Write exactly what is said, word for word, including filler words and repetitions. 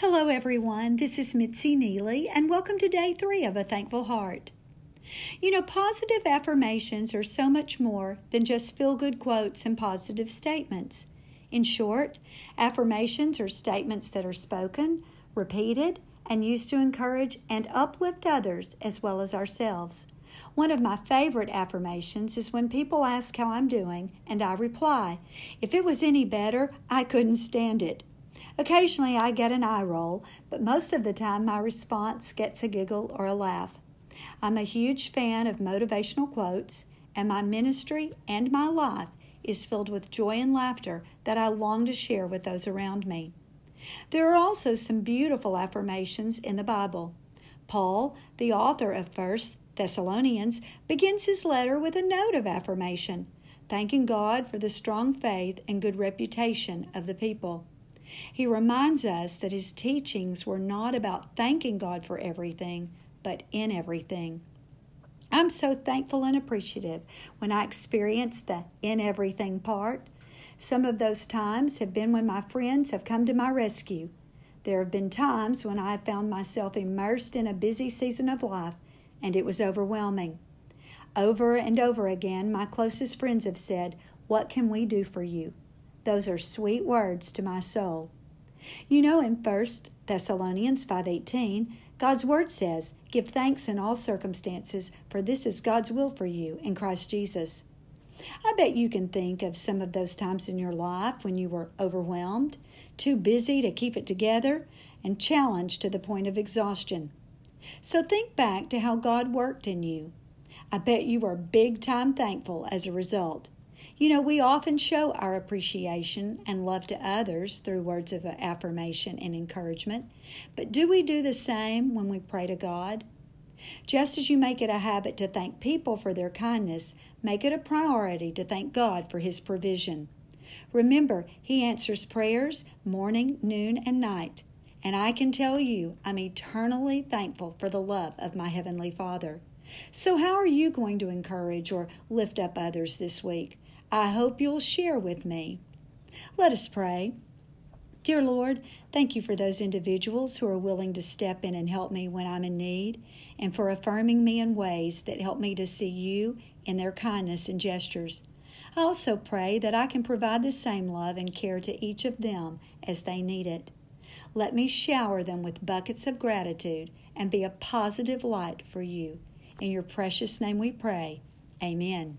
Hello everyone, this is Mitzi Neely and welcome to day three of A Thankful Heart. You know, positive affirmations are so much more than just feel-good quotes and positive statements. In short, affirmations are statements that are spoken, repeated, and used to encourage and uplift others as well as ourselves. One of my favorite affirmations is when people ask how I'm doing, and I reply, "If it was any better, I couldn't stand it." Occasionally I get an eye roll, but most of the time my response gets a giggle or a laugh. I'm a huge fan of motivational quotes, and my ministry and my life is filled with joy and laughter that I long to share with those around me. There are also some beautiful affirmations in the Bible. Paul, the author of First Thessalonians, begins his letter with a note of affirmation, thanking God for the strong faith and good reputation of the people. He reminds us that his teachings were not about thanking God for everything, but in everything. I'm so thankful and appreciative when I experience the in everything part. Some of those times have been when my friends have come to my rescue. There have been times when I have found myself immersed in a busy season of life, and it was overwhelming. Over and over again, my closest friends have said, "What can we do for you?" Those are sweet words to my soul. You know, in First Thessalonians five eighteen, God's Word says, "Give thanks in all circumstances, for this is God's will for you in Christ Jesus." I bet you can think of some of those times in your life when you were overwhelmed, too busy to keep it together, and challenged to the point of exhaustion. So think back to how God worked in you. I bet you are big-time thankful as a result. You know, we often show our appreciation and love to others through words of affirmation and encouragement, but do we do the same when we pray to God? Just as you make it a habit to thank people for their kindness, make it a priority to thank God for His provision. Remember, He answers prayers morning, noon, and night. And I can tell you, I'm eternally thankful for the love of my Heavenly Father. So how are you going to encourage or lift up others this week? I hope you'll share with me. Let us pray. Dear Lord, thank you for those individuals who are willing to step in and help me when I'm in need, and for affirming me in ways that help me to see you in their kindness and gestures. I also pray that I can provide the same love and care to each of them as they need it. Let me shower them with buckets of gratitude and be a positive light for you. In your precious name we pray. Amen.